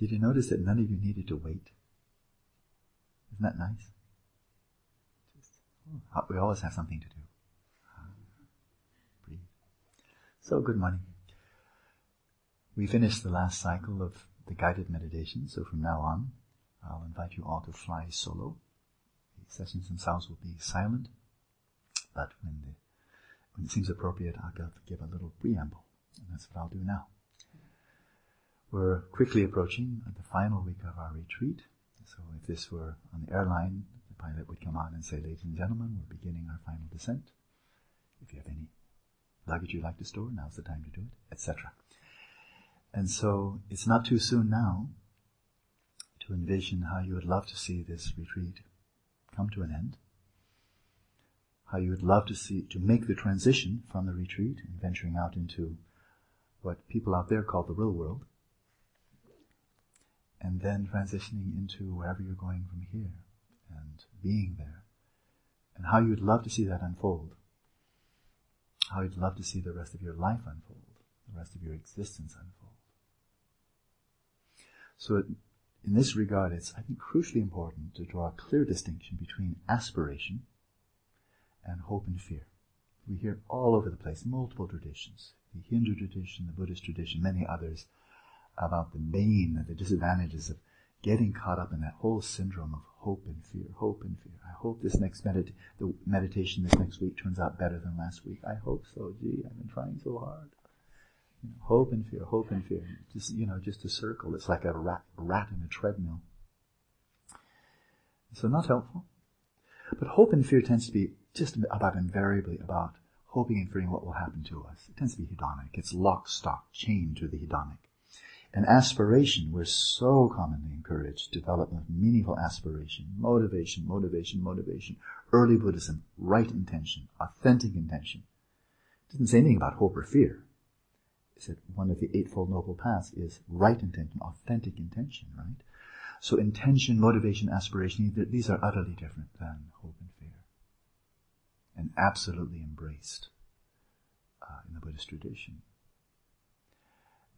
Did you notice that none of you needed to wait? Isn't that nice? We always have something to do. Breathe. So, good morning. We finished the last cycle of the guided meditation, so from now on, I'll invite you all to fly solo. The sessions themselves will be silent, but when it seems appropriate, I'll give a little preamble, and that's what I'll do now. We're quickly approaching the final week of our retreat, so if this were on the airline, the pilot would come on and say, "Ladies and gentlemen, we're beginning our final descent. If you have any luggage you'd like to store, now's the time to do it," etc. And so it's not too soon now to envision how you would love to see this retreat come to an end, how you would love to make the transition from the retreat and venturing out into what people out there call the real world, and then transitioning into wherever you're going from here and being there, and how you'd love to see that unfold, how you'd love to see the rest of your life unfold, the rest of your existence unfold. So in this regard, it's, I think, crucially important to draw a clear distinction between aspiration and hope and fear. We hear all over the place, multiple traditions, the Hindu tradition, the Buddhist tradition, many others, about the bane and the disadvantages of getting caught up in that whole syndrome of hope and fear, hope and fear. I hope this next meditation this next week turns out better than last week. I hope so. Gee, I've been trying so hard. You know, hope and fear, hope and fear. Just a circle. It's like a rat in a treadmill. So not helpful. But hope and fear tends to be just about invariably about hoping and fearing what will happen to us. It tends to be hedonic. It's lock, stock, chained to the hedonic. And aspiration, we're so commonly encouraged, development of meaningful aspiration, motivation, early Buddhism, right intention, authentic intention. It doesn't say anything about hope or fear. It said one of the Eightfold Noble Paths is right intention, authentic intention, right? So intention, motivation, aspiration, these are utterly different than hope and fear. And absolutely embraced in the Buddhist tradition.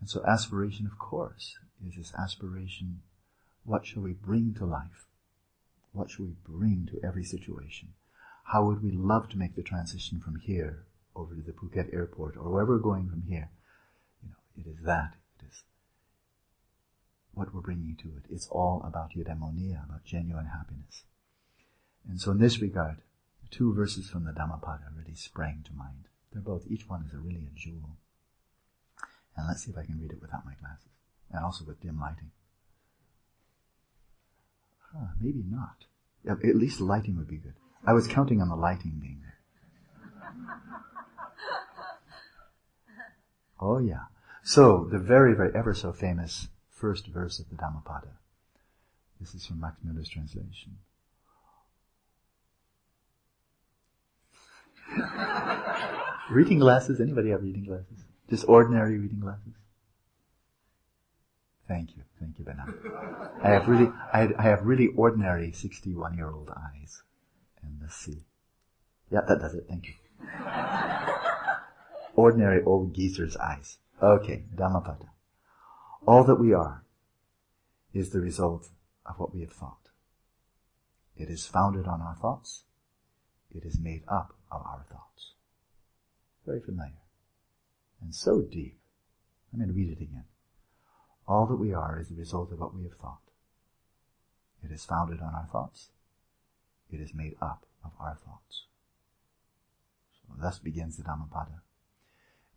And so aspiration, of course, is this aspiration, what shall we bring to life? What shall we bring to every situation? How would we love to make the transition from here over to the Phuket airport or wherever we're going from here? You know, it is that. It is what we're bringing to it. It's all about eudaimonia, about genuine happiness. And so in this regard, two verses from the Dhammapada really sprang to mind. They're both, each one is really a jewel. And let's see if I can read it without my glasses. And also with dim lighting. Maybe not. Yeah, at least lighting would be good. I was counting on the lighting being there. Oh, yeah. So, the very, very ever so famous first verse of the Dhammapada. This is from Max Miller's translation. Reading glasses? Anybody have reading glasses? Just ordinary reading glasses. Thank you, Benam. I have really ordinary 61-year-old eyes. And let's see. Yeah, that does it. Thank you. Ordinary old geezer's eyes. Okay, Dhammapada. All that we are is the result of what we have thought. It is founded on our thoughts. It is made up of our thoughts. Very familiar. And so deep. I'm going to read it again. All that we are is the result of what we have thought. It is founded on our thoughts. It is made up of our thoughts. So thus begins the Dhammapada.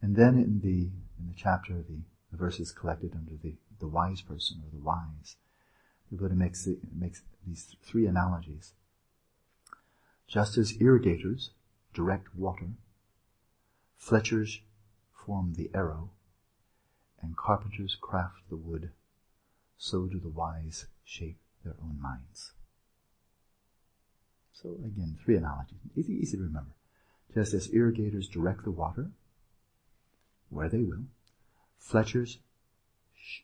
And then in the chapter, the verses collected under the wise person or the wise, the Buddha makes these three analogies. Just as irrigators direct water, fletchers form the arrow, and carpenters craft the wood, so do the wise shape their own minds. So again, three analogies. Easy to remember. Just as irrigators direct the water, where they will, fletchers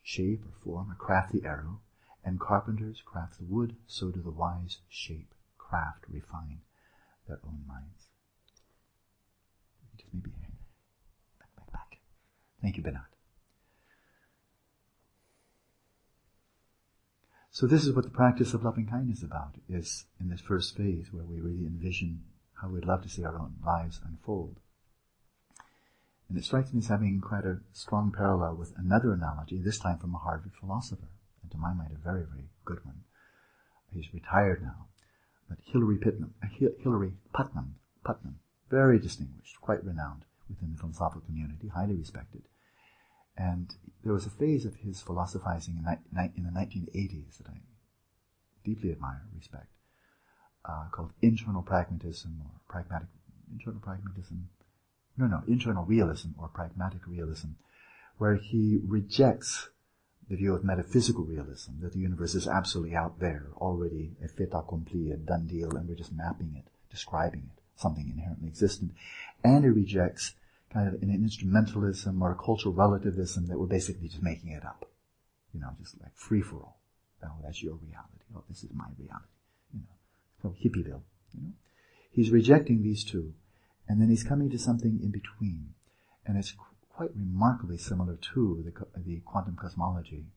shape or form or craft the arrow, and carpenters craft the wood, so do the wise shape, craft, refine their own minds. Just maybe Thank you, Bernard. So this is what the practice of loving-kindness is about, is in this first phase where we really envision how we'd love to see our own lives unfold. And it strikes me as having quite a strong parallel with another analogy, this time from a Harvard philosopher, and to my mind a very, very good one. He's retired now. But Hilary Putnam, very distinguished, quite renowned within the philosophical community, highly respected. And there was a phase of his philosophizing in the 1980s that I deeply admire and respect, called Internal Realism or Pragmatic Realism, where he rejects the view of metaphysical realism, that the universe is absolutely out there, already a fait accompli, a done deal, and we're just mapping it, describing it, something inherently existent. And he rejects kind of an instrumentalism or a cultural relativism that we're basically just making it up. You know, just like free-for-all. Oh, that's your reality. Oh, this is my reality. You know, so hippieville, you know. He's rejecting these two, and then he's coming to something in between. And it's quite remarkably similar to the quantum cosmology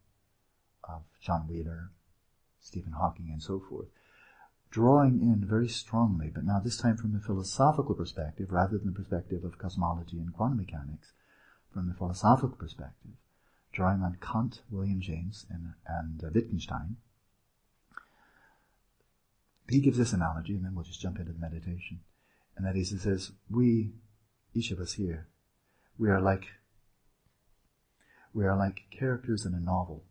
of John Wheeler, Stephen Hawking, and so forth, drawing in very strongly, but now this time from a philosophical perspective, rather than the perspective of cosmology and quantum mechanics, from the philosophical perspective, drawing on Kant, William James, and Wittgenstein. He gives this analogy, and then we'll just jump into the meditation. And that is, he says, we, each of us here, we are like characters in a novel.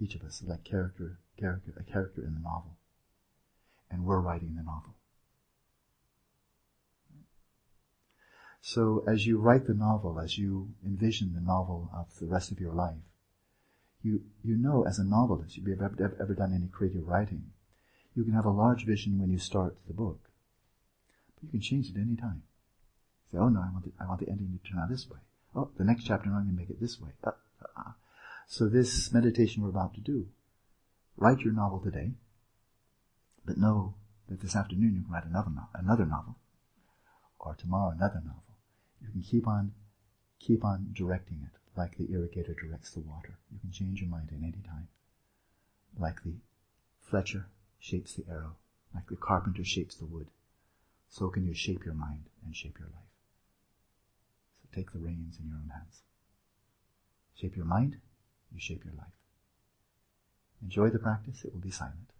Each of us is like a character in a novel. And we're writing the novel. So as you write the novel, as you envision the novel of the rest of your life, you know, as a novelist, if you've ever done any creative writing, you can have a large vision when you start the book. But you can change it any time. Say, oh no, I want the ending to turn out this way. Oh, the next chapter, I'm going to make it this way. So this meditation we're about to do. Write your novel today, but know that this afternoon you can write another novel, or tomorrow another novel. You can keep on directing it, like the irrigator directs the water. You can change your mind at any time. Like the fletcher shapes the arrow, like the carpenter shapes the wood. So can you shape your mind and shape your life. Take the reins in your own hands. Shape your mind, you shape your life. Enjoy the practice, it will be silent.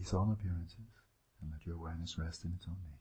release all appearances and let your awareness rest in its own nature.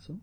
So